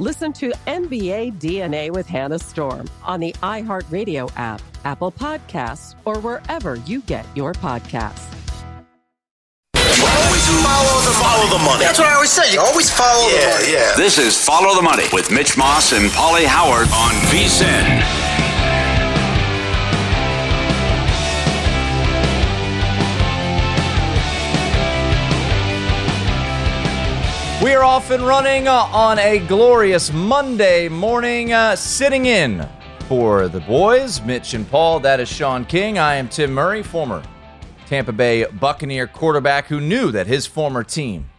Listen to NBA DNA with Hannah Storm on the iHeartRadio app, Apple Podcasts, or wherever you get your podcasts. Always follow the money. That's what I always say. You always follow the money. Yeah. This is Follow the Money with Mitch Moss and Paulie Howard on VSiN. We are off and running on a glorious Monday morning, sitting in for the boys, Mitch and Paul. That is Shaun King. I am Tim Murray, former Tampa Bay Buccaneer quarterback who knew that his former team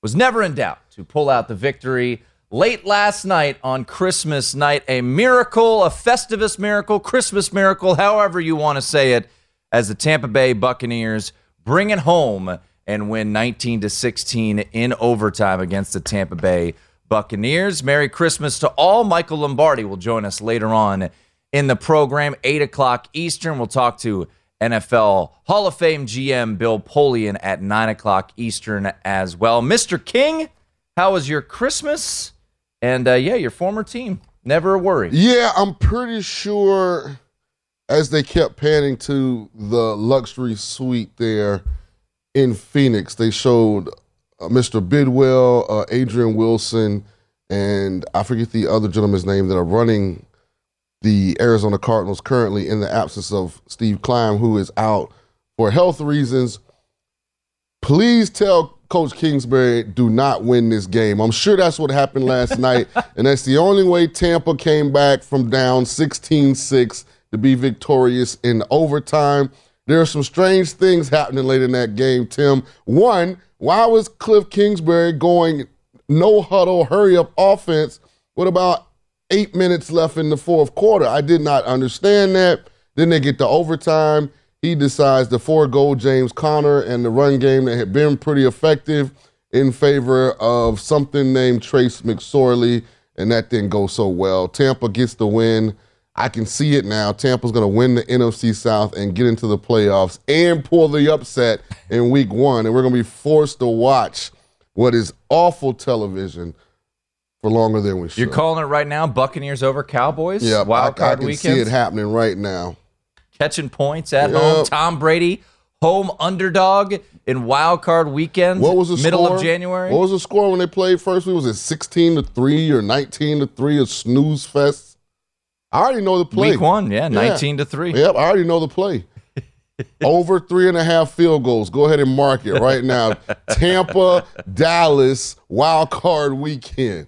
was never in doubt to pull out the victory late last night on Christmas night. A miracle, a Festivus miracle, Christmas miracle, however you want to say it, as the Tampa Bay Buccaneers bring it home and win 19-16 in overtime against the Tampa Bay Buccaneers. Merry Christmas to all. Michael Lombardi will join us later on in the program, 8 o'clock Eastern. We'll talk to NFL Hall of Fame GM Bill Polian at 9 o'clock Eastern as well. Mr. King, how was your Christmas? And, your former team, never a worry. Yeah, I'm pretty sure as they kept panning to the luxury suite there in Phoenix, they showed Mr. Bidwell, Adrian Wilson, and I forget the other gentleman's name that are running the Arizona Cardinals currently in the absence of Steve Klein, who is out for health reasons. Please tell Coach Kingsbury, do not win this game. I'm sure that's what happened last night, and that's the only way Tampa came back from down 16-6 to be victorious in overtime. There are some strange things happening late in that game, Tim. One, why was Cliff Kingsbury going no huddle, hurry up offense with about 8 minutes left in the fourth quarter? I did not understand that. Then they get to overtime. He decides to forego James Conner and the run game that had been pretty effective in favor of something named Trace McSorley, and that didn't go so well. Tampa gets the win. I can see it now. Tampa's going to win the NFC South and get into the playoffs and pull the upset in week 1. And we're going to be forced to watch what is awful television for longer than we should. You're calling it right now, Buccaneers over Cowboys? Yeah, wild card weekends? I can see it happening right now. Catching points at home. Tom Brady, home underdog in wild card weekend. What was the middle score? Of January? What was the score when they played first? Was it 16-3 or 19-3, a snooze fest? I already know the play. Week 1, yeah, 19-3. Yep, I already know the play. Over 3.5 field goals. Go ahead and mark it right now. Tampa, Dallas, wild card weekend.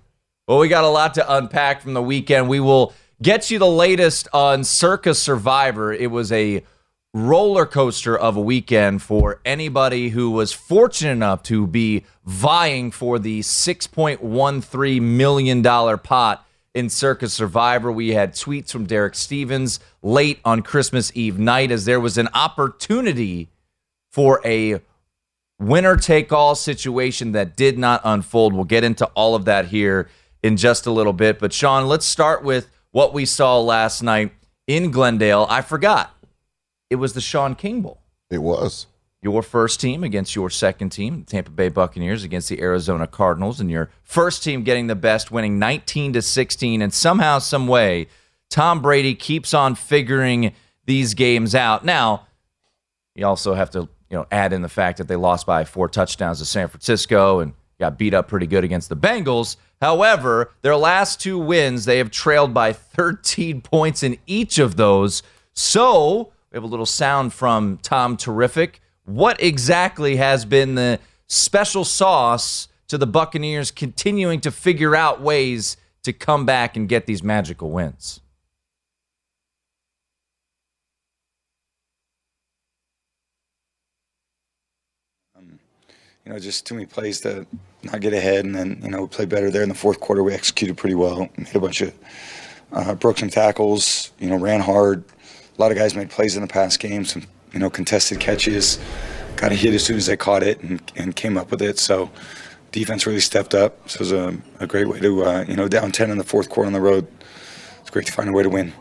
Well, we got a lot to unpack from the weekend. We will get you the latest on Circa Survivor. It was a roller coaster of a weekend for anybody who was fortunate enough to be vying for the $6.13 million pot. In Circa Survivor, we had tweets from Derek Stevens late on Christmas Eve night as there was an opportunity for a winner-take-all situation that did not unfold. We'll get into all of that here in just a little bit. But Shaun, let's start with what we saw last night in Glendale. I forgot. It was the Shaun King Bowl. It was. Your first team against your second team, the Tampa Bay Buccaneers against the Arizona Cardinals, and your first team getting the best, winning 19-16. And somehow, some way, Tom Brady keeps on figuring these games out. Now, you also have to, add in the fact that they lost by 4 touchdowns to San Francisco and got beat up pretty good against the Bengals. However, their last 2 wins, they have trailed by 13 points in each of those. So we have a little sound from Tom Terrific. What exactly has been the special sauce to the Buccaneers continuing to figure out ways to come back and get these magical wins? Just too many plays to not get ahead, and then, we played better there in the fourth quarter. We executed pretty well, made a bunch of broke some tackles, ran hard. A lot of guys made plays in the past game, some contested catches, got a hit as soon as they caught it and came up with it. So defense really stepped up. So it was a great way to, down 10 in the fourth quarter on the road. It's great to find a way to win.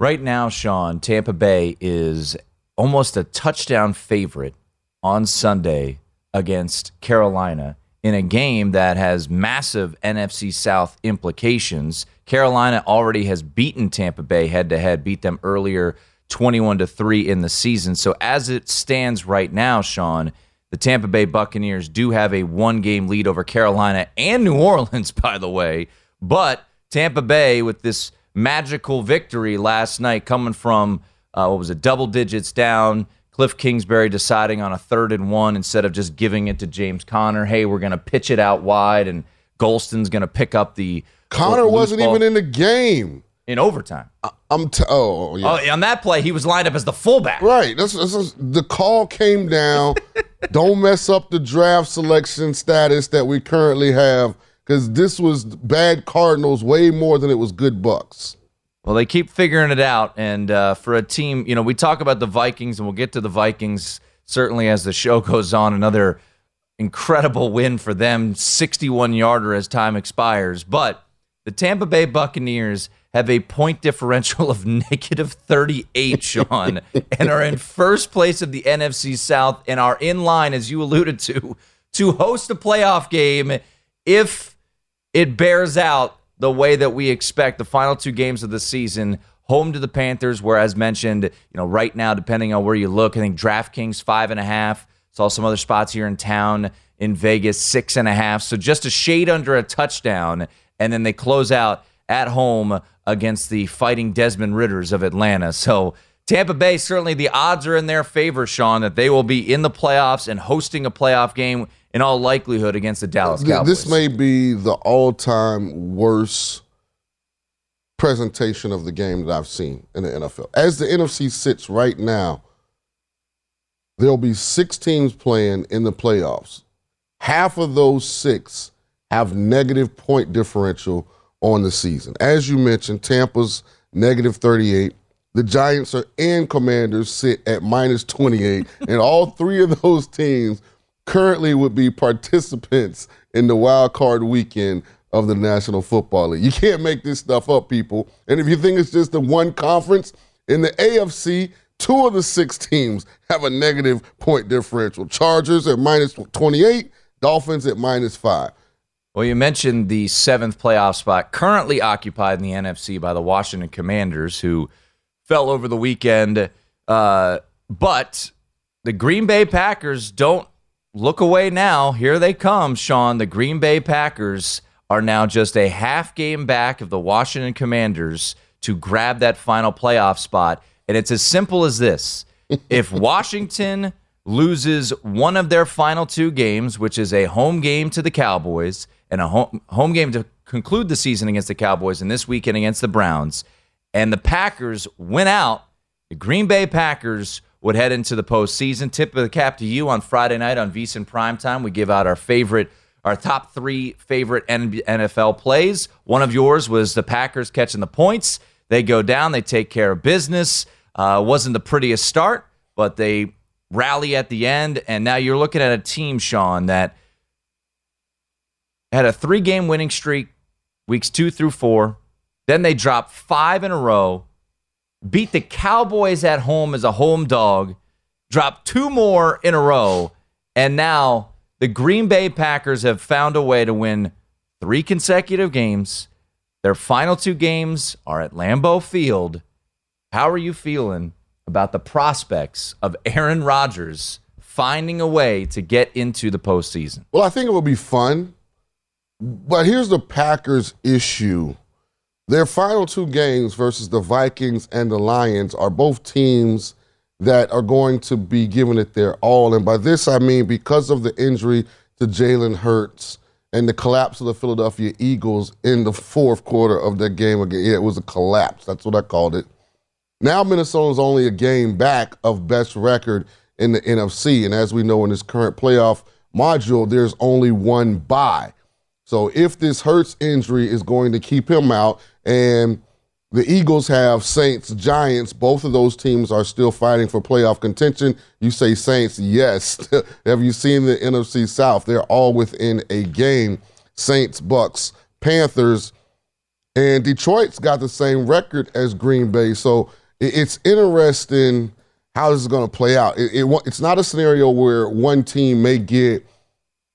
Right now, Shaun, Tampa Bay is almost a touchdown favorite on Sunday against Carolina in a game that has massive NFC South implications. Carolina already has beaten Tampa Bay head-to-head, beat them earlier 21-3 in the season. So as it stands right now, Shaun, the Tampa Bay Buccaneers do have a 1-game lead over Carolina and New Orleans, by the way. But Tampa Bay, with this magical victory last night coming from, double digits down, Cliff Kingsbury deciding on a 3rd and 1 instead of just giving it to James Conner. Hey, we're going to pitch it out wide, and Golston's going to pick up the... Conner wasn't even in the game. In overtime. On that play, he was lined up as the fullback. Right. The call came down. Don't mess up the draft selection status that we currently have, because this was bad Cardinals way more than it was good Bucs. Well, they keep figuring it out. And for a team, we talk about the Vikings, and we'll get to the Vikings certainly as the show goes on. Another incredible win for them, 61-yarder as time expires. But the Tampa Bay Buccaneers have a point differential of -38, Shaun, and are in first place of the NFC South and are in line, as you alluded to host a playoff game if it bears out the way that we expect. The final 2 games of the season, home to the Panthers, where, as mentioned, right now, depending on where you look, I think DraftKings 5.5. Saw some other spots here in town in Vegas, 6.5. So just a shade under a touchdown, and then they close out at home against the Fighting Desmond Ritters of Atlanta. So Tampa Bay, certainly the odds are in their favor, Shaun, that they will be in the playoffs and hosting a playoff game in all likelihood against the Dallas Cowboys. This may be the all-time worst presentation of the game that I've seen in the NFL. As the NFC sits right now, there'll be 6 teams playing in the playoffs. Half of those 6 have negative point differential on the season. As you mentioned, Tampa's -38. The Giants and Commanders sit at -28. And all 3 of those teams currently would be participants in the wild card weekend of the National Football League. You can't make this stuff up, people. And if you think it's just the one conference, in the AFC, 2 of the 6 teams have a negative point differential. Chargers at -28, Dolphins at -5. Well, you mentioned the 7th playoff spot currently occupied in the NFC by the Washington Commanders, who fell over the weekend. But the Green Bay Packers don't look away now. Here they come, Shaun. The Green Bay Packers are now just a half game back of the Washington Commanders to grab that final playoff spot. And it's as simple as this. If Washington loses one of their final 2 games, which is a home game to the Cowboys, and a home game to conclude the season against the Cowboys, and this weekend against the Browns, and the Packers win out, the Green Bay Packers would head into the postseason. Tip of the cap to you on Friday night on VSiN Primetime. We give out our top 3 favorite NFL plays. One of yours was the Packers catching the points. They go down. They take care of business. Wasn't the prettiest start, but they rally at the end. And now you're looking at a team, Shaun, that had a 3-game winning streak, weeks 2 through 4. Then they dropped 5 in a row, beat the Cowboys at home as a home dog, dropped 2 more in a row, and now the Green Bay Packers have found a way to win 3 consecutive games. Their final 2 games are at Lambeau Field. How are you feeling about the prospects of Aaron Rodgers finding a way to get into the postseason? Well, I think it will be fun, but here's the Packers' issue. Their final 2 games versus the Vikings and the Lions are both teams that are going to be giving it their all. And by this, I mean because of the injury to Jalen Hurts and the collapse of the Philadelphia Eagles in the fourth quarter of that game again. Yeah, it was a collapse. That's what I called it. Now Minnesota's only a game back of best record in the NFC. And as we know in this current playoff module, there's only one bye. So if this Hurts injury is going to keep him out, and the Eagles have Saints, Giants. Both of those teams are still fighting for playoff contention. You say Saints, yes. Have you seen the NFC South? They're all within a game. Saints, Bucks, Panthers, and Detroit's got the same record as Green Bay. So it's interesting how this is going to play out. It's not a scenario where one team may get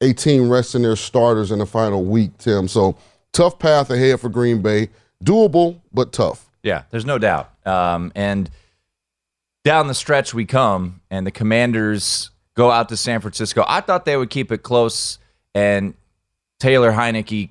a team resting their starters in the final week, Tim. So tough path ahead for Green Bay. Doable, but tough. Yeah, there's no doubt. And down the stretch we come, and the Commanders go out to San Francisco. I thought they would keep it close, and Taylor Heinicke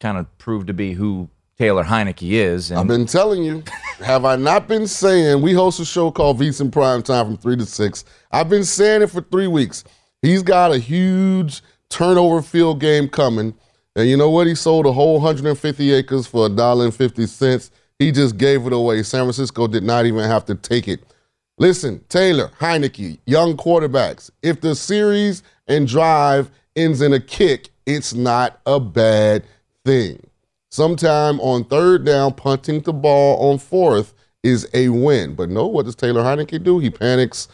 kind of proved to be who Taylor Heinicke is. And I've been telling you. Have I not been saying? We host a show called VEASAN Prime Time from 3 to 6. I've been saying it for 3 weeks. He's got a huge turnover field game coming. And you know what? He sold a whole 150 acres for $1.50. He just gave it away. San Francisco did not even have to take it. Listen, Taylor Heinicke, young quarterbacks. If the series and drive ends in a kick, it's not a bad thing. Sometime on 3rd down, punting the ball on 4th is a win. But no, what does Taylor Heinicke do? He panics,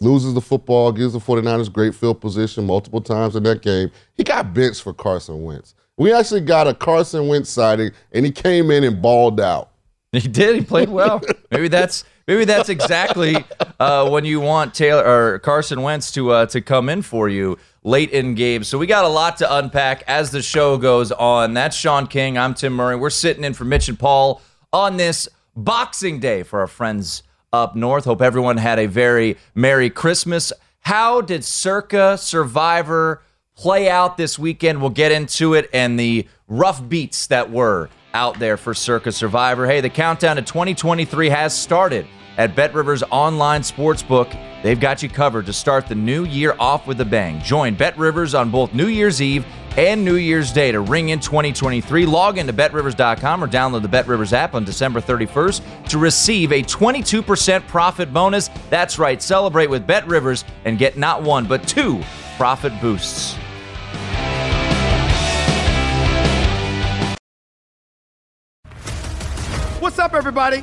loses the football, gives the 49ers great field position multiple times in that game. He got benched for Carson Wentz. We actually got a Carson Wentz sighting, and he came in and balled out. He did. He played well. Maybe that's exactly when you want Taylor or Carson Wentz to come in for you late in games. So we got a lot to unpack as the show goes on. That's Shaun King. I'm Tim Murray. We're sitting in for Mitch and Paul on this Boxing Day for our friends up north. Hope everyone had a very Merry Christmas. How did Circa Survivor play out this weekend? We'll get into it and the rough beats that were out there for Circa Survivor. Hey, the countdown to 2023 has started at BetRivers Online Sportsbook. They've got you covered to start the new year off with a bang. Join BetRivers on both New Year's Eve and New Year's Day to ring in 2023. Log into BetRivers.com or download the BetRivers app on December 31st to receive a 22% profit bonus. That's right, celebrate with BetRivers and get not 1, but 2 profit boosts. What's up, everybody?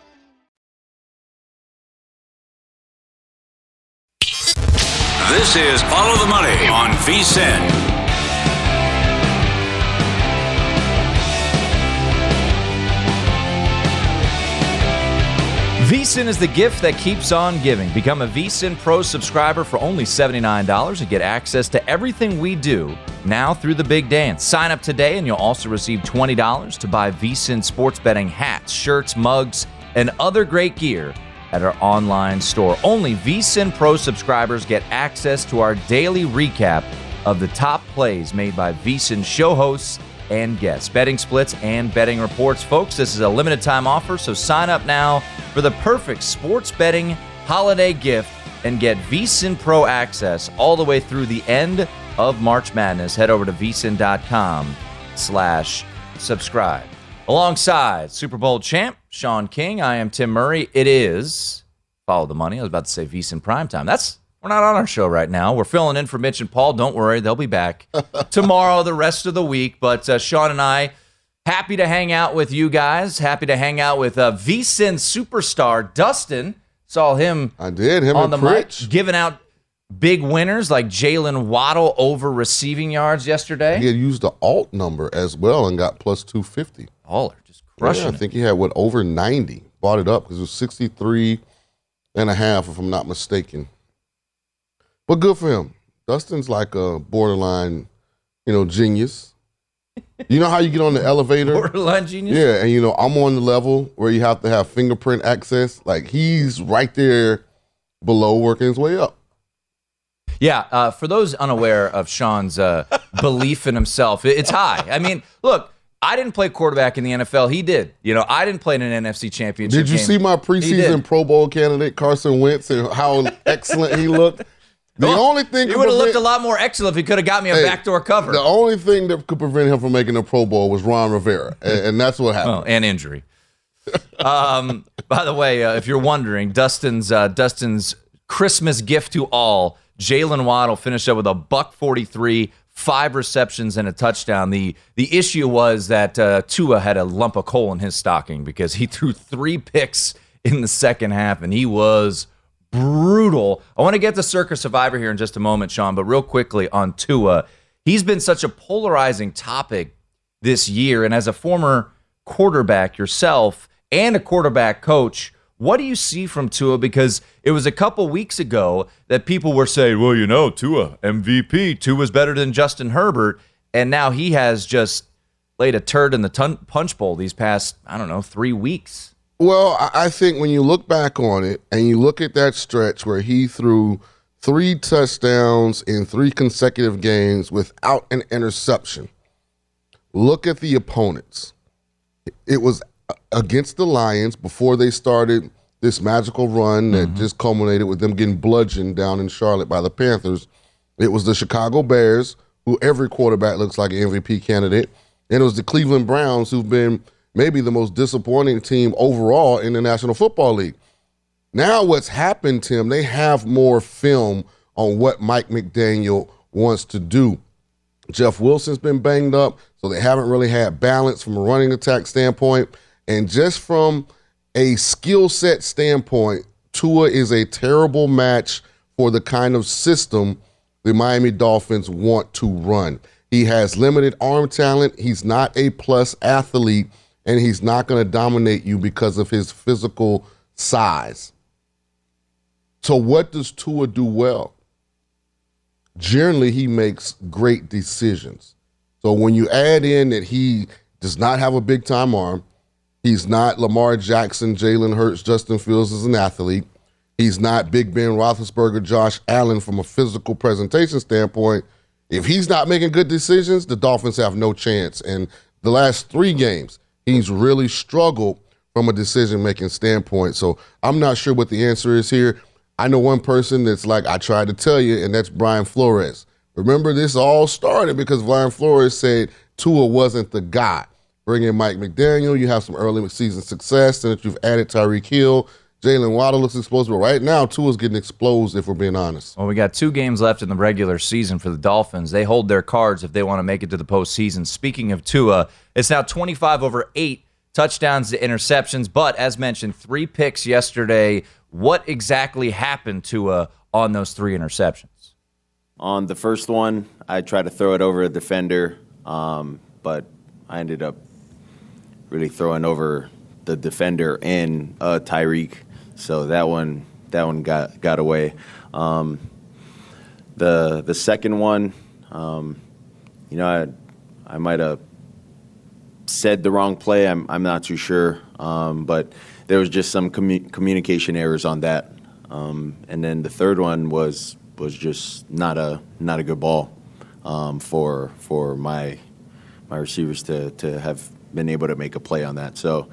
This is Follow the Money on VSiN. VSiN is the gift that keeps on giving. Become a VSiN Pro subscriber for only $79 and get access to everything we do now through the big dance. Sign up today and you'll also receive $20 to buy VSiN sports betting hats, shirts, mugs, and other great gear at our online store. Only VSiN Pro subscribers get access to our daily recap of the top plays made by VSiN show hosts and guests, betting splits and betting reports. Folks, this is a limited time offer, so sign up now for the perfect sports betting holiday gift and get VSiN Pro access all the way through the end of March Madness. Head over to VSiN.com/subscribe. Alongside Super Bowl champ Shaun King, I am Tim Murray. It is Follow the Money. I was about to say VSiN Primetime. We're not on our show right now. We're filling in for Mitch and Paul. Don't worry, they'll be back tomorrow, the rest of the week. But Shaun and I, happy to hang out with you guys. Happy to hang out with VSiN superstar Dustin. Saw him. I did. Him on the mic, giving out big winners like Jalen Waddle over receiving yards yesterday. He had used the alt number as well and got plus 250. Baller, just crushing. I think he had, over 90. Bought it up because it was 63.5, if I'm not mistaken. But good for him. Dustin's like a borderline, genius. You know how you get on the elevator? Borderline genius? Yeah, and I'm on the level where you have to have fingerprint access. Like, he's right there below working his way up. Yeah, for those unaware of Shaun's belief in himself, it's high. I mean, look, I didn't play quarterback in the NFL. He did. I didn't play in an NFC championship game. Did you see my preseason Pro Bowl candidate, Carson Wentz, and how excellent he looked? He would have looked a lot more excellent if he could have got me a backdoor cover. The only thing that could prevent him from making a Pro Bowl was Ron Rivera, and that's what happened. Oh, and injury. By the way, if you're wondering, Dustin's Christmas gift to all, Jalen Waddle finished up with a $143, 5 receptions and a touchdown. The issue was that Tua had a lump of coal in his stocking because he threw 3 picks in the second half, and he was brutal. I want to get to Circus Survivor here in just a moment, Shaun, but real quickly on Tua. He's been such a polarizing topic this year, and as a former quarterback yourself and a quarterback coach, what do you see from Tua? Because it was a couple weeks ago that people were saying, well, Tua, MVP, Tua's better than Justin Herbert. And now he has just laid a turd in the punch bowl these past, 3 weeks. Well, I think when you look back on it and you look at that stretch where he threw 3 touchdowns in 3 consecutive games without an interception, look at the opponents. It was against the Lions before they started this magical run that just culminated with them getting bludgeoned down in Charlotte by the Panthers. It was the Chicago Bears, who every quarterback looks like an MVP candidate, and it was the Cleveland Browns, who've been maybe the most disappointing team overall in the National Football League. Now what's happened, Tim, they have more film on what Mike McDaniel wants to do. Jeff Wilson's been banged up, so they haven't really had balance from a running attack standpoint. And just from a skill set standpoint, Tua is a terrible match for the kind of system the Miami Dolphins want to run. He has limited arm talent. He's not a plus athlete, and he's not going to dominate you because of his physical size. So what does Tua do well? Generally, he makes great decisions. So when you add in that he does not have a big-time arm, he's not Lamar Jackson, Jalen Hurts, Justin Fields as an athlete, he's not Big Ben Roethlisberger, Josh Allen from a physical presentation standpoint, if he's not making good decisions, the Dolphins have no chance. And the last 3 games, he's really struggled from a decision-making standpoint. So I'm not sure what the answer is here. I know one person that's like, I tried to tell you, and that's Brian Flores. Remember, this all started because Brian Flores said Tua wasn't the guy. Bring in Mike McDaniel. You have some early season success, and that you've added Tyreek Hill. Jalen Waddle looks exposed, but right now Tua's getting exposed, if we're being honest. Well, we got 2 games left in the regular season for the Dolphins. They hold their cards if they want to make it to the postseason. Speaking of Tua, it's now 25/8 touchdowns to interceptions, but as mentioned, 3 picks yesterday. What exactly happened to Tua on those 3 interceptions? On the first one, I tried to throw it over a defender, but I ended up really throwing over the defender and Tyreek. So that one got away. The second one, I might have said the wrong play. I'm not too sure, but there was just some communication errors on that. And then the third one was just not a good ball for my receivers to have been able to make a play on that. So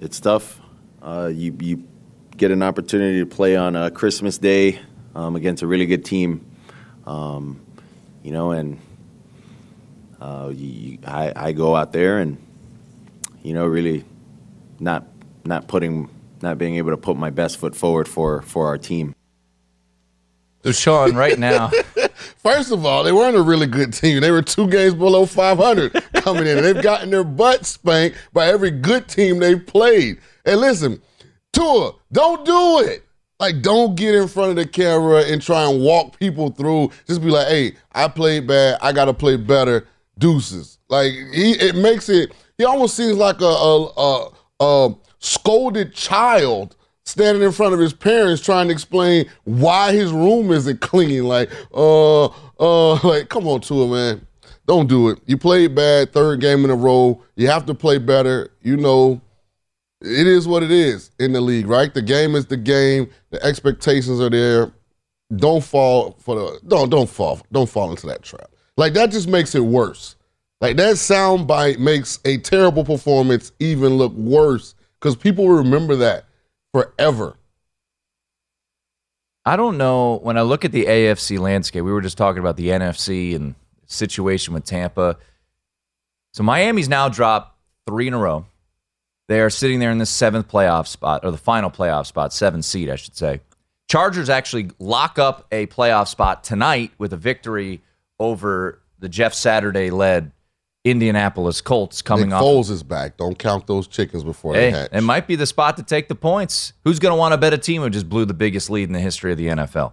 it's tough. You get an opportunity to play on Christmas Day against a really good team, and I go out there and really not being able to put my best foot forward for our team. So Shaun, right now, first of all, they weren't a really good team. They were 2 games below 500 coming in. They've gotten their butt spanked by every good team they've played. And listen, Tua, don't do it. Like, don't get in front of the camera and try and walk people through. Just be like, hey, I played bad. I got to play better. Deuces. Like, he almost seems like a scolded child standing in front of his parents trying to explain why his room isn't clean. Like, come on, Tua, man. Don't do it. You played bad, 3rd game in a row. You have to play better. It is what it is in the league, right? The game is the game. The expectations are there. Don't fall into that trap. Like, that just makes it worse. Like, that soundbite makes a terrible performance even look worse because people remember that forever. I don't know. When I look at the AFC landscape, we were just talking about the NFC and situation with Tampa. So Miami's now dropped 3 in a row. They are sitting there in the 7th playoff spot, or the final playoff spot, 7th seed, I should say. Chargers actually lock up a playoff spot tonight with a victory over the Jeff Saturday-led Indianapolis Colts coming off. Nick Foles is back. Don't count those chickens before they hatch. It might be the spot to take the points. Who's going to want to bet a team who just blew the biggest lead in the history of the NFL?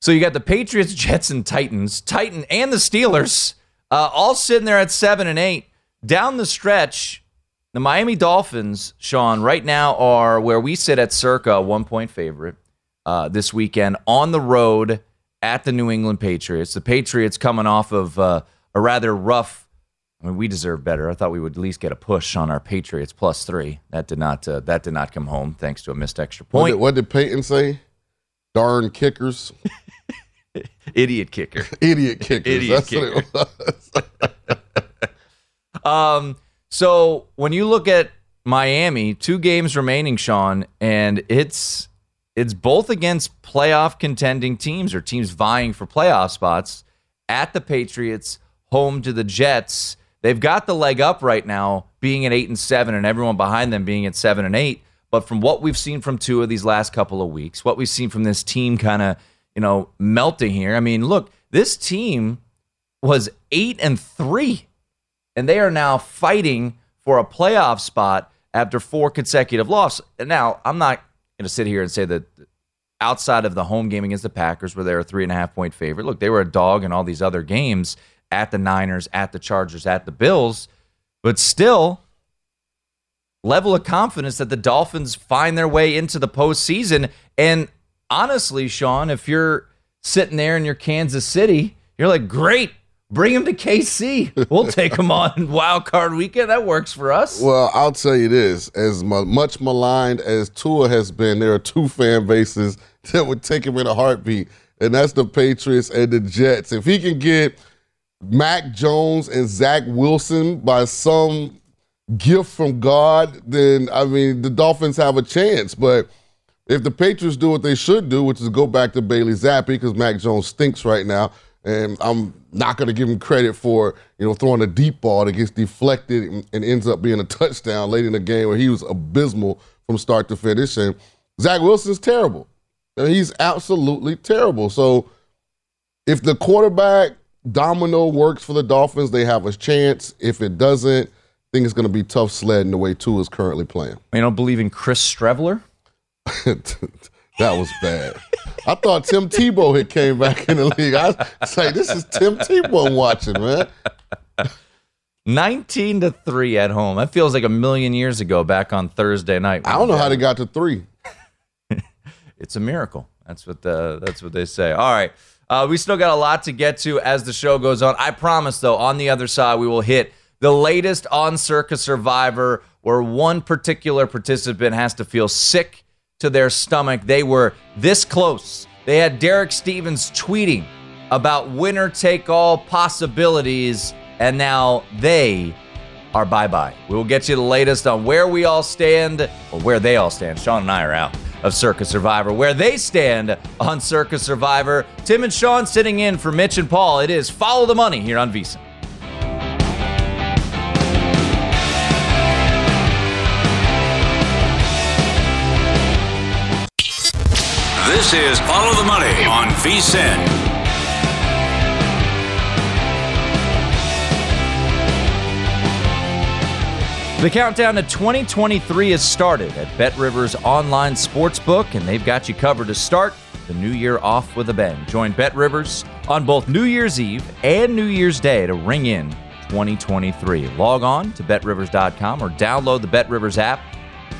So you got the Patriots, Jets, and Titan and the Steelers all sitting there at 7 and 8. Down the stretch, the Miami Dolphins, Shaun, right now are where we sit at circa a 1-point favorite this weekend on the road at the New England Patriots. The Patriots coming off of a rather rough I mean, we deserve better. I thought we would at least get a push on our Patriots +3. That did not come home thanks to a missed extra point. What did Peyton say? Darn kickers. Idiot kickers. That's what it was. So when you look at Miami, 2 games remaining, Shaun, and it's both against playoff contending teams or teams vying for playoff spots, at the Patriots, home to the Jets. They've got the leg up right now, being at 8-7, and everyone behind them being at 7-8. But from what we've seen from Tua these last couple of weeks, what we've seen from this team kind of, melting here. I mean, look, this team was 8-3, and they are now fighting for a playoff spot after 4 consecutive losses. Now, I'm not going to sit here and say that outside of the home game against the Packers, where they were a 3.5-point favorite, look, they were a dog in all these other games, at the Niners, at the Chargers, at the Bills, but still, level of confidence that the Dolphins find their way into the postseason. And honestly, Shaun, if you're sitting there in your Kansas City, you're like, great, bring him to KC. We'll take him on Wild Card Weekend. That works for us. Well, I'll tell you this, as much maligned as Tua has been, there are 2 fan bases that would take him in a heartbeat, and that's the Patriots and the Jets. If he can get Mac Jones and Zach Wilson by some gift from God, then, I mean, the Dolphins have a chance. But if the Patriots do what they should do, which is go back to Bailey Zappi, because Mac Jones stinks right now, and I'm not going to give him credit for, throwing a deep ball that gets deflected and ends up being a touchdown late in the game where he was abysmal from start to finish. And Zach Wilson's terrible. I mean, he's absolutely terrible. So if the quarterback domino works for the Dolphins, they have a chance. If it doesn't, I think it's going to be tough sledding the way Tua is currently playing. You don't believe in Chris Streveler? That was bad. I thought Tim Tebow had came back in the league. I was like, this is Tim Tebow I'm watching, man. 19-3 at home. That feels like a million years ago back on Thursday night. I don't know how they got to 3. It's a miracle. That's what they say. All right. We still got a lot to get to as the show goes on. I promise, though, on the other side, we will hit the latest on Circus Survivor, where one particular participant has to feel sick to their stomach. They were this close. They had Derek Stevens tweeting about winner-take-all possibilities, and now they are bye-bye. We will get you the latest on where we all stand, or where they all stand. Shaun and I are out of Circus Survivor, where they stand on Circus Survivor. Tim and Shaun sitting in for Mitch and Paul. It is Follow the Money here on VSiN. This is Follow the Money on VSiN. The countdown to 2023 has started at BetRivers Online Sportsbook, and they've got you covered to start the new year off with a bang. Join BetRivers on both New Year's Eve and New Year's Day to ring in 2023. Log on to BetRivers.com or download the BetRivers app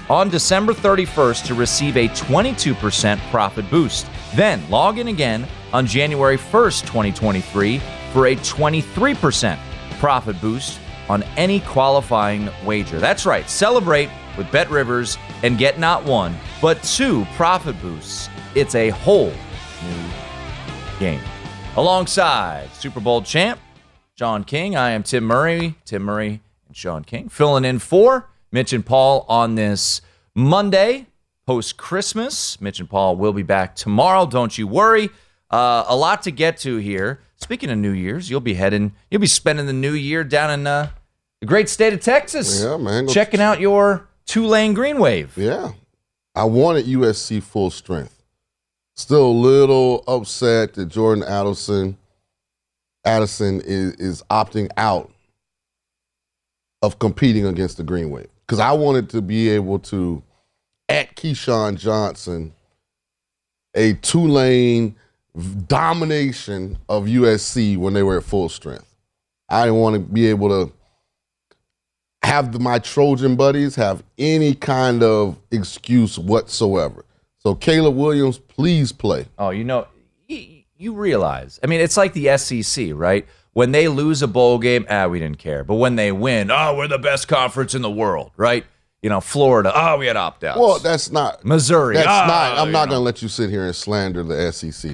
on December 31st to receive a 22% profit boost. Then log in again on January 1st, 2023 for a 23% profit boost on any qualifying wager. That's right, celebrate with BetRivers and get not 1, but 2 profit boosts. It's a whole new game. Alongside Super Bowl champ Shaun King, I am Tim Murray. Tim Murray and Shaun King filling in for Mitch and Paul on this Monday post-Christmas. Mitch and Paul will be back tomorrow, don't you worry. A lot to get to here. Speaking of New Year's, you'll be spending the new year down in the great state of Texas. Yeah, man. Checking out your Tulane Green Wave. Yeah. I wanted USC full strength. Still a little upset that Jordan Addison is opting out of competing against the Green Wave. Because I wanted to be able to, at Keyshawn Johnson, a Tulane domination of USC when they were at full strength. I didn't want to be able to have my Trojan buddies have any kind of excuse whatsoever. So Caleb Williams, please play. Oh, you realize, I mean, it's like the SEC, right? When they lose a bowl game, we didn't care. But when they win, we're the best conference in the world, right? You know, Florida, we had opt-outs. Well, that's not. Missouri. That's not. I'm not going to let you sit here and slander the SEC.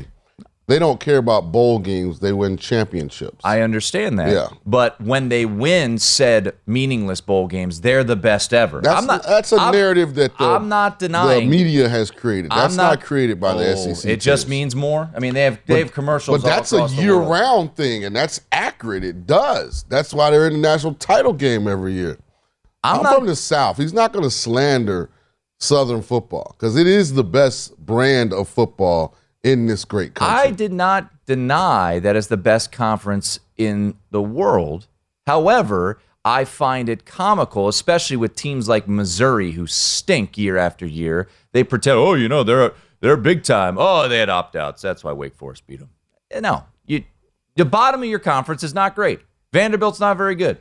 They don't care about bowl games. They win championships. I understand that. Yeah. But when they win said meaningless bowl games, they're the best ever. That's a narrative that the media has created. That's not created by the SEC. It just means more. I mean, they have commercials. But that's a year-round thing, and that's accurate. It does. That's why they're in the national title game every year. I'm from the South. He's not going to slander Southern football because it is the best brand of football in this great country. I did not deny that it's the best conference in the world. However, I find it comical, especially with teams like Missouri who stink year after year. They pretend, they're big time. They had opt-outs. That's why Wake Forest beat them. No, the bottom of your conference is not great. Vanderbilt's not very good.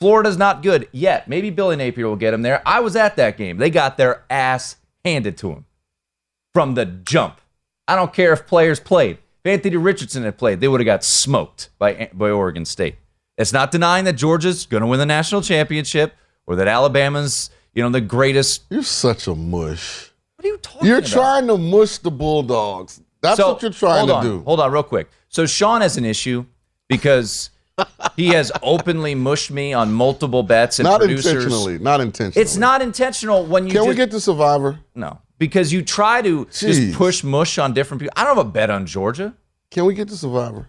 Florida's not good yet. Maybe Billy Napier will get him there. I was at that game. They got their ass handed to him from the jump. I don't care if players played. If Anthony Richardson had played, they would have got smoked by Oregon State. It's not denying that Georgia's going to win the national championship or that Alabama's, the greatest. You're such a mush. What are you talking about? You're trying to mush the Bulldogs. That's what you're trying to do. Hold on real quick. So Shaun has an issue because he has openly mushed me on multiple bets and producers. Not intentionally. It's not intentional when you. Can we get to Survivor? No. Because you try to just push mush on different people. I don't have a bet on Georgia. Can we get to Survivor?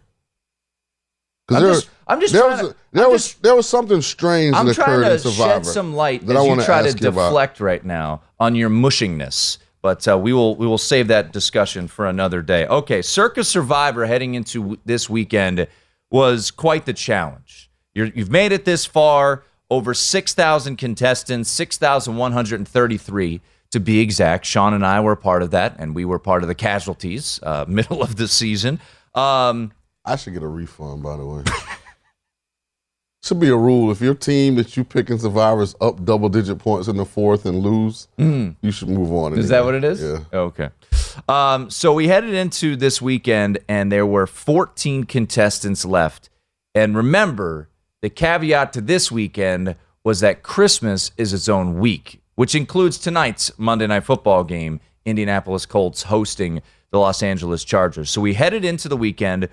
There was something strange that occurred in Survivor. I'm trying to shed some light as you try to deflect right now on your mushingness. But we will save that discussion for another day. Okay, Circus Survivor heading into this weekend was quite the challenge. You've made it this far. Over 6,000 contestants, 6,133. To be exact, Shaun and I were part of that, and we were part of the casualties middle of the season. I should get a refund, by the way. Should be a rule. If your team that you pick in Survivor's up double-digit points in the fourth and lose, you should move on. Is that what it is? Yeah. Okay. So we headed into this weekend, and there were 14 contestants left. And remember, the caveat to this weekend was that Christmas is its own week, which includes tonight's Monday Night Football game, Indianapolis Colts hosting the Los Angeles Chargers. So we headed into the weekend.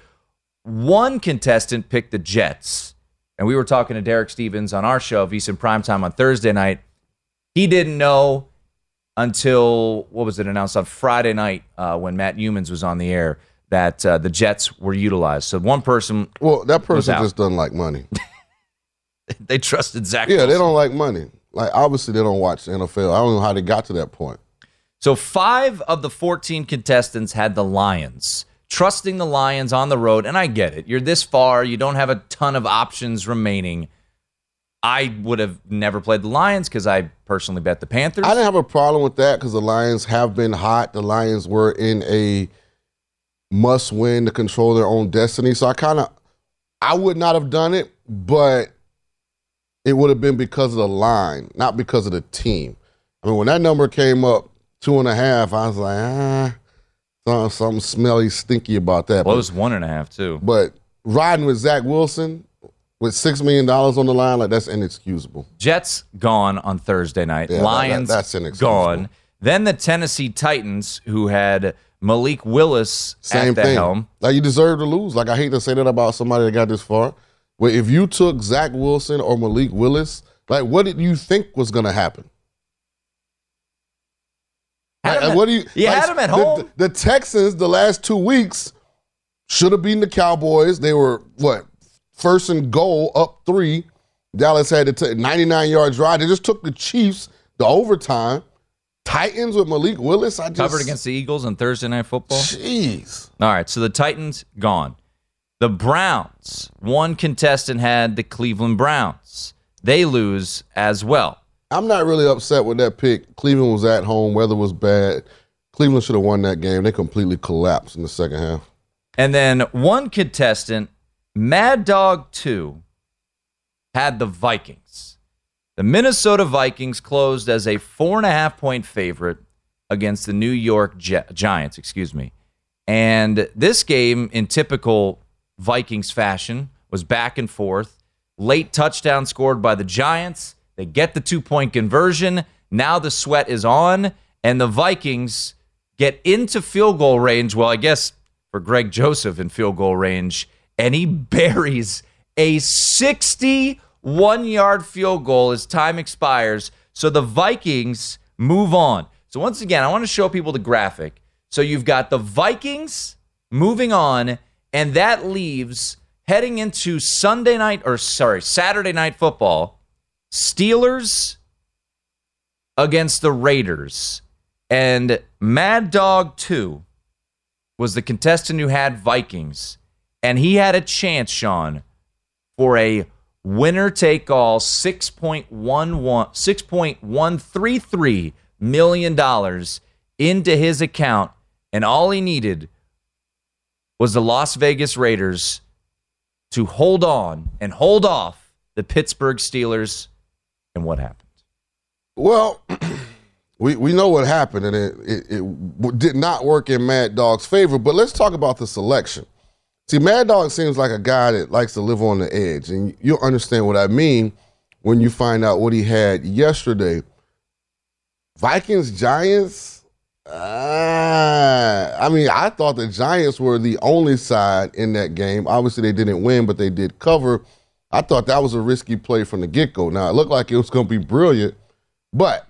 One contestant picked the Jets, and we were talking to Derek Stevens on our show, VSiN Primetime, on Thursday night. He didn't know until, announced on Friday night when Matt Humans was on the air that the Jets were utilized. So one person that person just doesn't like money. They trusted Zach Wilson. Yeah, they don't like money. Like, obviously, they don't watch the NFL. I don't know how they got to that point. So 5 of the 14 contestants had the Lions, trusting the Lions on the road. And I get it. You're this far. You don't have a ton of options remaining. I would have never played the Lions because I personally bet the Panthers. I didn't have a problem with that because the Lions have been hot. The Lions were in a must-win to control their own destiny. So I would not have done it, but it would have been because of the line, not because of the team. I mean, when that number came up, 2.5, I was like, something smelly, stinky about that. Well, it was 1.5, too. But riding with Zach Wilson with $6 million on the line, like, that's inexcusable. Jets gone on Thursday night. Yeah, Lions that's inexcusable. Gone. Then the Tennessee Titans, who had Malik Willis at the helm. Like, you deserve to lose. Like, I hate to say that about somebody that got this far. Well, if you took Zach Wilson or Malik Willis, like, what did you think was going to happen? Had him at home. The Texans, the last 2 weeks, should have beaten the Cowboys. They were, first and goal, up 3. Dallas had to take a 99-yard drive. They just took the Chiefs, the overtime. Titans with Malik Willis. Covered against the Eagles on Thursday Night Football. Jeez. All right, so the Titans, gone. The Browns, one contestant had the Cleveland Browns. They lose as well. I'm not really upset with that pick. Cleveland was at home. Weather was bad. Cleveland should have won that game. They completely collapsed in the second half. And then one contestant, Mad Dog 2, had the Vikings. The Minnesota Vikings closed as a 4.5-point favorite against the New York Giants. And this game, in typical Vikings fashion, was back and forth. Late touchdown scored by the Giants. They get the two-point conversion. Now the sweat is on, and the Vikings get into field goal range. Well, I guess for Greg Joseph in field goal range, and he buries a 61-yard field goal as time expires. So the Vikings move on. So once again, I want to show people the graphic. So you've got the Vikings moving on, and that leaves heading into Saturday night football, Steelers against the Raiders. And Mad Dog 2 was the contestant who had Vikings, and he had a chance, Shaun, for a winner-take-all $6.133 million into his account, and all he needed was the Las Vegas Raiders to hold on and hold off the Pittsburgh Steelers. And what happened? Well, we know what happened, and it did not work in Mad Dog's favor, but let's talk about the selection. See, Mad Dog seems like a guy that likes to live on the edge, and you'll understand what I mean when you find out what he had yesterday. Vikings, Giants, I mean, I thought the Giants were the only side in that game. Obviously, they didn't win, but they did cover. I thought that was a risky play from the get-go. Now, it looked like it was going to be brilliant, but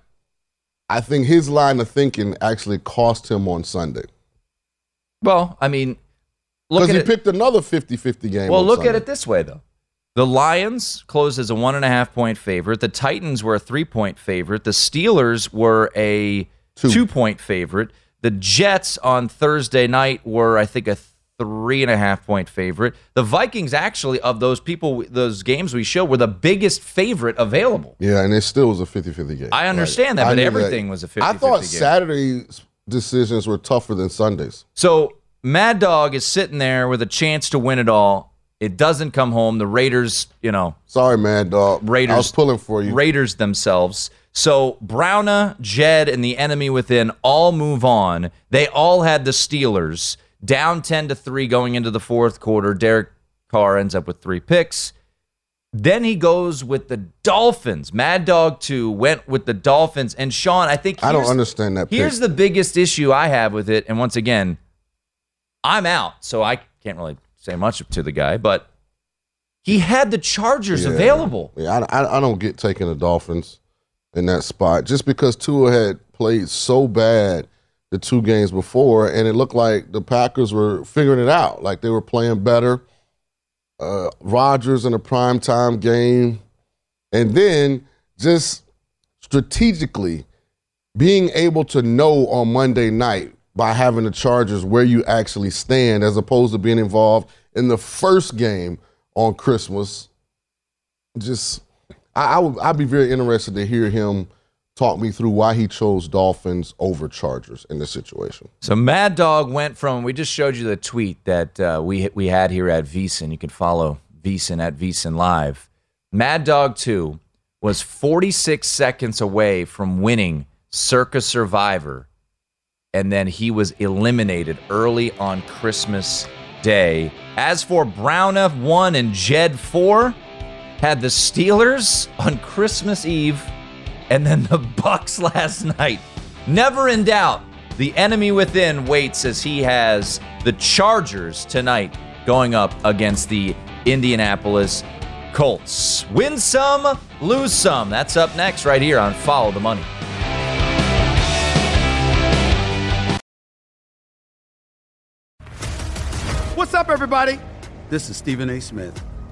I think his line of thinking actually cost him on Sunday. Well, I mean, because he picked another 50-50 game. Well, look at it this way, though. The Lions closed as a 1.5-point favorite. The Titans were a 3-point favorite. The Steelers were a 2-point favorite. The Jets on Thursday night were, I think, a 3.5-point favorite. The Vikings, actually, of those people, those games we showed, were the biggest favorite available. Yeah, and it still was a 50-50 game. I understand that, but everything was a 50-50 game. I thought Saturday's decisions were tougher than Sunday's. So Mad Dog is sitting there with a chance to win it all. It doesn't come home. The Raiders, Sorry, Mad Dog. Raiders, I was pulling for you. Raiders themselves. So Browna, Jed, and the Enemy Within all move on. They all had the Steelers down 10-3 going into the fourth quarter. Derek Carr ends up with 3 picks. Then he goes with the Dolphins. Mad Dog 2 went with the Dolphins. And, Shaun, I think I don't understand that pick. Here's the biggest issue I have with it. And once again, I'm out, so I can't really say much to the guy, but he had the Chargers available. Yeah, I don't get taking the Dolphins in that spot just because Tua had played so bad the 2 games before, and it looked like the Packers were figuring it out, like they were playing better. Rodgers in a primetime game, and then just strategically being able to know on Monday night by having the Chargers where you actually stand as opposed to being involved in the first game on Christmas. Just, I'd be very interested to hear him talk me through why he chose Dolphins over Chargers in this situation. So Mad Dog went from, we just showed you the tweet that we had here at VEASAN. You can follow VEASAN at VEASAN Live. Mad Dog 2 was 46 seconds away from winning Circa Survivor, and then he was eliminated early on Christmas Day. As for Browna 1 and Jed 4, had the Steelers on Christmas Eve, and then the Bucks last night. Never in doubt, the Enemy Within waits as he has the Chargers tonight going up against the Indianapolis Colts. Win some, lose some. That's up next right here on Follow the Money. What's up, everybody? This is Stephen A. Smith.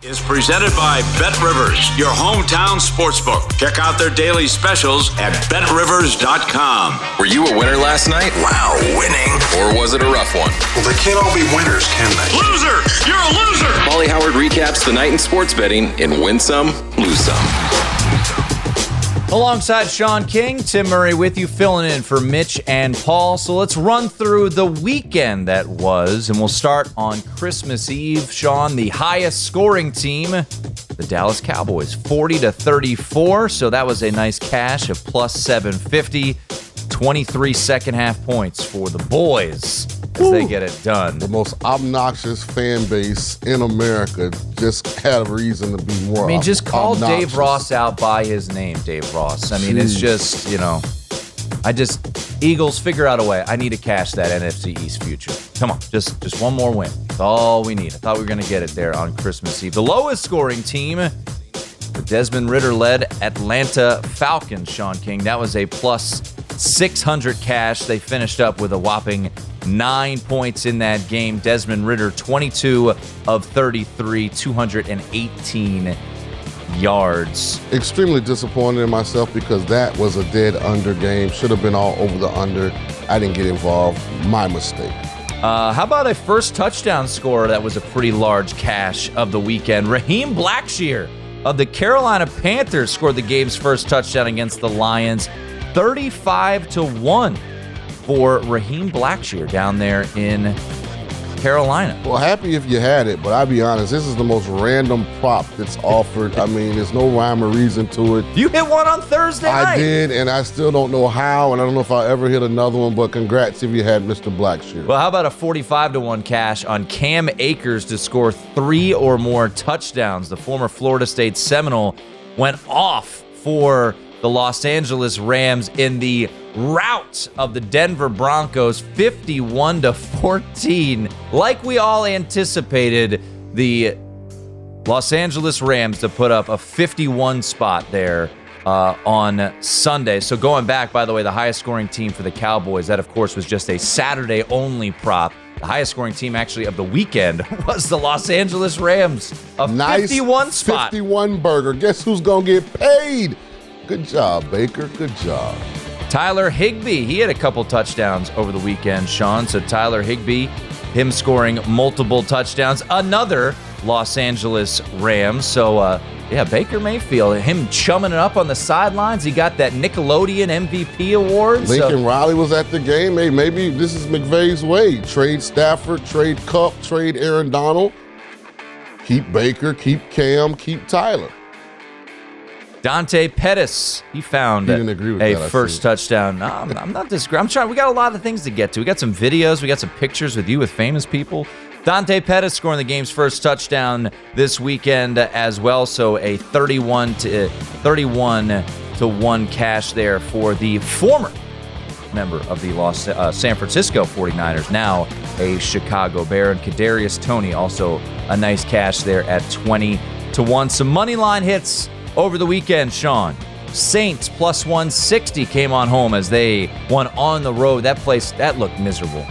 Is presented by Bet Rivers, your hometown sportsbook. Check out their daily specials at BetRivers.com. Were you a winner last night? Wow, winning. Or was it a rough one? Well, they can't all be winners, can they? Loser! You're a loser! Molly Howard recaps the night in sports betting in Win Some, Lose Some. Alongside Shaun King, Tim Murray with you, filling in for Mitch and Paul. So let's run through the weekend that was, and we'll start on Christmas Eve. Shaun, the highest scoring team, the Dallas Cowboys, 40-34. So that was a nice cash of plus 750. 23 second half points for the boys as they get it done. The most obnoxious fan base in America just had a reason to be more. I mean, just call obnoxious. Dave Ross out by his name, Dave Ross. I mean, Jeez. It's just, you know, Eagles, figure out a way. I need to cash that NFC East future. Come on, just one more win. That's all we need. I thought we were going to get it there on Christmas Eve. The lowest scoring team, the Desmond Ridder-led Atlanta Falcons, Shaun King. That was a plus 600 cash. They finished up with a whopping 9 points in that game. Desmond Ridder, 22 of 33, 218 yards. Extremely disappointed in myself because that was a dead under game. Should have been all over the under. I didn't get involved. My mistake. How about a first touchdown scorer? That was a pretty large cash of the weekend. Raheem Blackshear of the Carolina Panthers scored the game's first touchdown against the Lions. 35-1 for Raheem Blackshear down there in Carolina. Well, happy if you had it, but I'll be honest, this is the most random prop that's offered. I mean, there's no rhyme or reason to it. You hit one on Thursday night. I did, and I still don't know how, and I don't know if I'll ever hit another one, but congrats if you had Mr. Blackshear. Well, how about a 45-1 cash on Cam Akers to score three or more touchdowns? The former Florida State Seminole went off for the Los Angeles Rams in the rout of the Denver Broncos, 51-14. Like we all anticipated, the Los Angeles Rams to put up a 51 spot there on Sunday. So going back, by the way, the highest scoring team for the Cowboys, that of course was just a Saturday only prop. The highest scoring team actually of the weekend was the Los Angeles Rams, a nice 51 spot. 51 burger. Guess who's going to get paid? Good job, Baker. Good job. Tyler Higbee, he had a couple touchdowns over the weekend, Shaun. So Tyler Higbee, him scoring multiple touchdowns. Another Los Angeles Rams. So Yeah, Baker Mayfield, him chumming it up on the sidelines. He got that Nickelodeon MVP award. Lincoln Riley was at the game. Hey, maybe this is McVay's way. Trade Stafford, trade Kupp, trade Aaron Donald. Keep Baker, keep Cam, keep Tyler. Dante Pettis, he found a first touchdown. No, I'm not disagreeing. I'm trying. We got a lot of things to get to. We got some videos. We got some pictures with you with famous people. Dante Pettis scoring the game's first touchdown this weekend as well. So a 31-1 cash there for the former member of the San Francisco 49ers, now a Chicago Bear. And Kadarius Toney also a nice cash there at 20-1. Some money line hits over the weekend, Sean. Saints plus 160 came on home as they won on the road. That place, that looked miserable.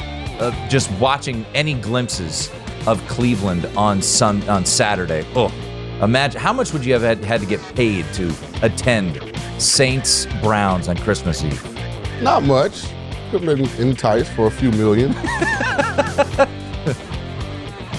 Just watching any glimpses of Cleveland on Saturday. Oh, imagine how much would you have had to get paid to attend Saints Browns on Christmas Eve? Not much. Could have been enticed for a few million.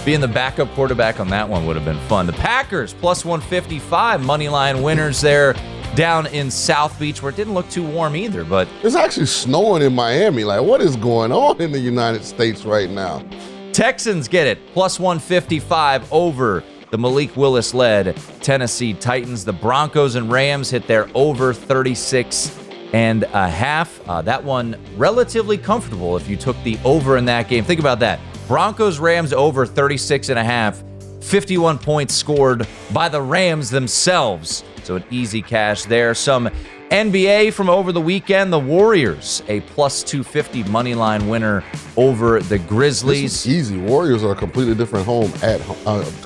Being the backup quarterback on that one would have been fun. The Packers, plus 155, money line winners there down in South Beach, where it didn't look too warm either. But it's actually snowing in Miami. Like, what is going on in the United States right now? Texans get it, plus 155 over the Malik Willis-led Tennessee Titans. The Broncos and Rams hit their over 36.5. That one relatively comfortable if you took the over in that game. Think about that. Broncos Rams over 36.5, 51 points scored by the Rams themselves. So an easy cash there. Some NBA from over the weekend. The Warriors, a plus 250 money line winner over the Grizzlies. This is easy. Warriors are a completely different home at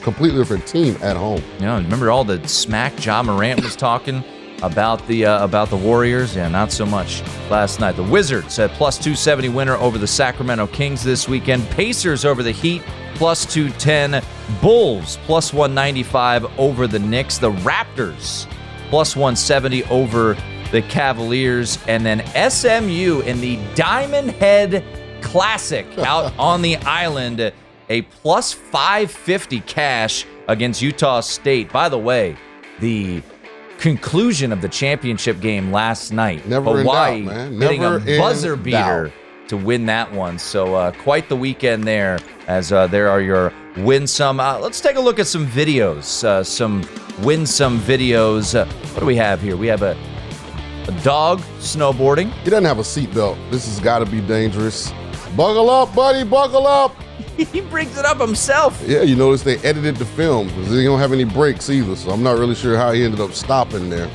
completely different team at home. Yeah, remember all the smack Ja Morant was talking about the Warriors? Yeah, not so much last night. The Wizards had plus 270 winner over the Sacramento Kings this weekend. Pacers over the Heat, plus 210. Bulls, plus 195 over the Knicks. The Raptors, plus 170 over the Cavaliers. And then SMU in the Diamond Head Classic out on the island, a plus 550 cash against Utah State. By the way, the conclusion of the championship game last night. Never Hawaii hitting a buzzer beater to win that one. So quite the weekend there, as there are your winsome. Let's take a look at some videos, some winsome videos. What do we have here? We have a dog snowboarding. He doesn't have a seatbelt. This has got to be dangerous. Buckle up, buddy, buckle up. He brings it up himself. Yeah, you notice they edited the film because they don't have any breaks either, so I'm not really sure how he ended up stopping there.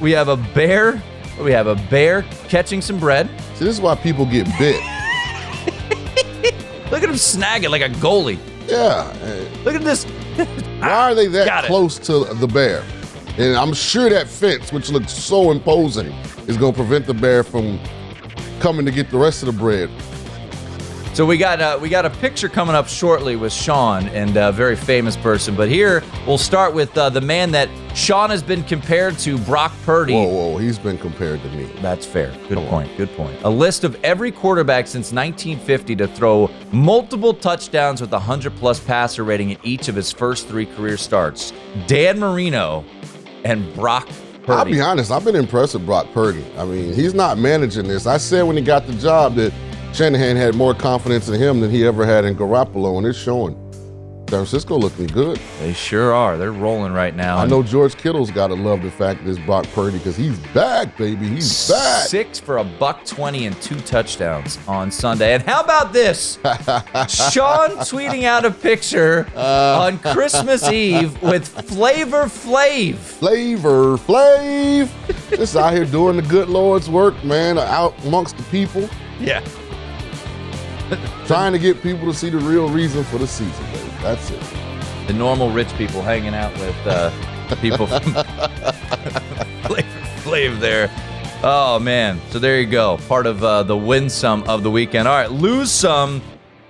We have a bear. We have a bear catching some bread. See, this is why people get bit. Look at him snag it like a goalie. Yeah. Look at this. Why are they that close to the bear? And I'm sure that fence, which looks so imposing, is going to prevent the bear from coming to get the rest of the bread. So we got a picture coming up shortly with Sean and a very famous person. But here we'll start with the man that Sean has been compared to, Brock Purdy. Whoa, he's been compared to me. That's fair. Good point. A list of every quarterback since 1950 to throw multiple touchdowns with 100-plus passer rating in each of his first three career starts. Dan Marino and Brock Purdy. I'll be honest, I've been impressed with Brock Purdy. I mean, he's not managing this. I said when he got the job that Shanahan had more confidence in him than he ever had in Garoppolo, and it's showing. San Francisco looking good. They sure are. They're rolling right now. I know George Kittle's got to love the fact that it's Brock Purdy because he's back, baby. He's back. 6 for $120 and 2 touchdowns on Sunday. And how about this? Sean tweeting out a picture on Christmas Eve with Flavor Flav. Flavor Flav. Just out here doing the good Lord's work, man, out amongst the people. Yeah. Trying to get people to see the real reason for the season, baby. That's it. The normal rich people hanging out with people from Flav there. Oh, man. So there you go. Part of the win some of the weekend. All right, lose some.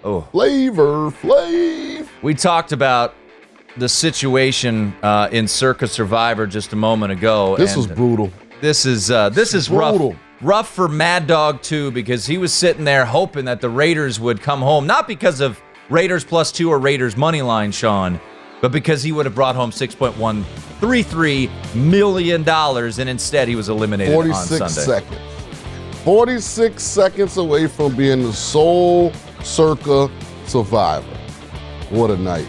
Oh, Flavor Flav. We talked about the situation in Circus Survivor just a moment ago. This was brutal. This is brutal. Rough for Mad Dog 2 because he was sitting there hoping that the Raiders would come home. Not because of Raiders plus 2 or Raiders money line, Sean, but because he would have brought home $6.133 million, and instead he was eliminated on Sunday. 46 seconds. 46 seconds away from being the sole Circa survivor. What a night.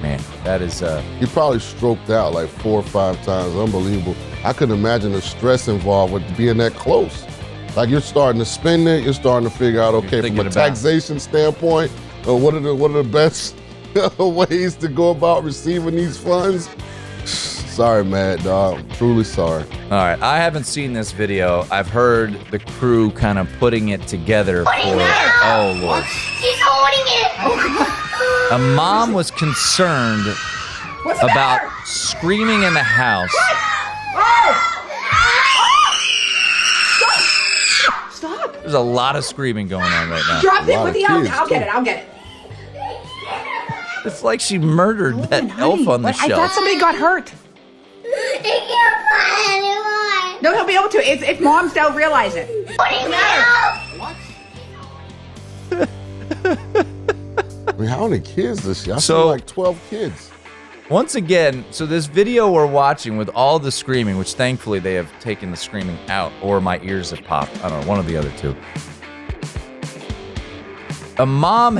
Man, that is... He probably stroked out like 4 or 5 times. Unbelievable. I couldn't imagine the stress involved with being that close. Like, you're starting to spend it. You're starting to figure out, okay, from a taxation standpoint, what are the best ways to go about receiving these funds? Sorry, Mad Dog. I'm truly sorry. All right. I haven't seen this video. I've heard the crew kind of putting it together. Oh, Lord. She's holding it. A mom was concerned about screaming in the house. What? Oh. Stop. There's a lot of screaming going on right now. Drop it with the elf. I'll get it. It's like she murdered elf on the shelf. I thought somebody got hurt. They can't find anyone. No, he'll be able to if moms don't realize it. What do you know? What? I mean, how many kids this year? I feel like 12 kids. Once again, so this video we're watching with all the screaming, which thankfully they have taken the screaming out, or my ears have popped. I don't know, one of the other two. A mom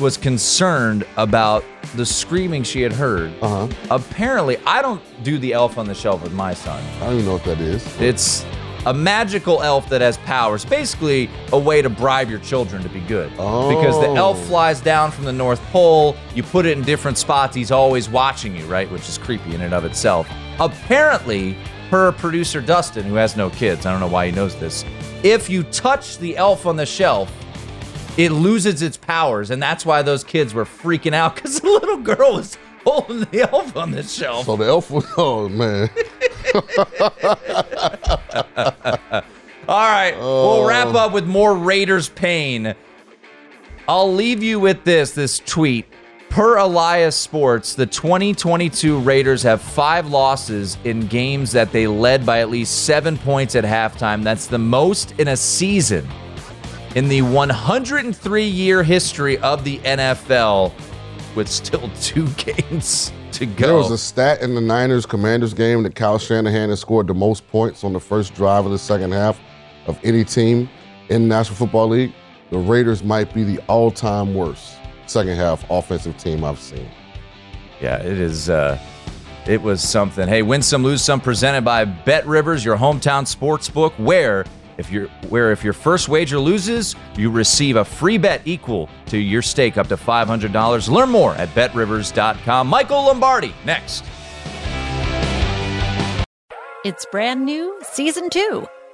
was concerned about the screaming she had heard. Uh-huh. Apparently, I don't do the elf on the shelf with my son. I don't even know what that is. It's a magical elf that has powers. Basically, a way to bribe your children to be good. Oh. Because the elf flies down from the North Pole. You put it in different spots. He's always watching you, right? Which is creepy in and of itself. Apparently, per producer Dustin, who has no kids, I don't know why he knows this, if you touch the elf on the shelf, it loses its powers, and that's why those kids were freaking out, because the little girl was holding the elf on the shelf. So the elf was, oh, man. All right, we'll wrap up with more Raiders pain. I'll leave you with this tweet. Per Elias Sports, the 2022 Raiders have 5 losses in games that they led by at least 7 points at halftime. That's the most in a season in the 103-year history of the NFL, with still 2 games to go. There was a stat in the Niners-Commanders game that Kyle Shanahan has scored the most points on the first drive of the second half of any team in the National Football League. The Raiders might be the all-time worst second-half offensive team I've seen. Yeah, it is. It was something. Hey, win some, lose some, presented by Bet Rivers, your hometown sports book, where... if your first wager loses, you receive a free bet equal to your stake up to $500. Learn more at betrivers.com. Michael Lombardi, next. It's brand new season 2.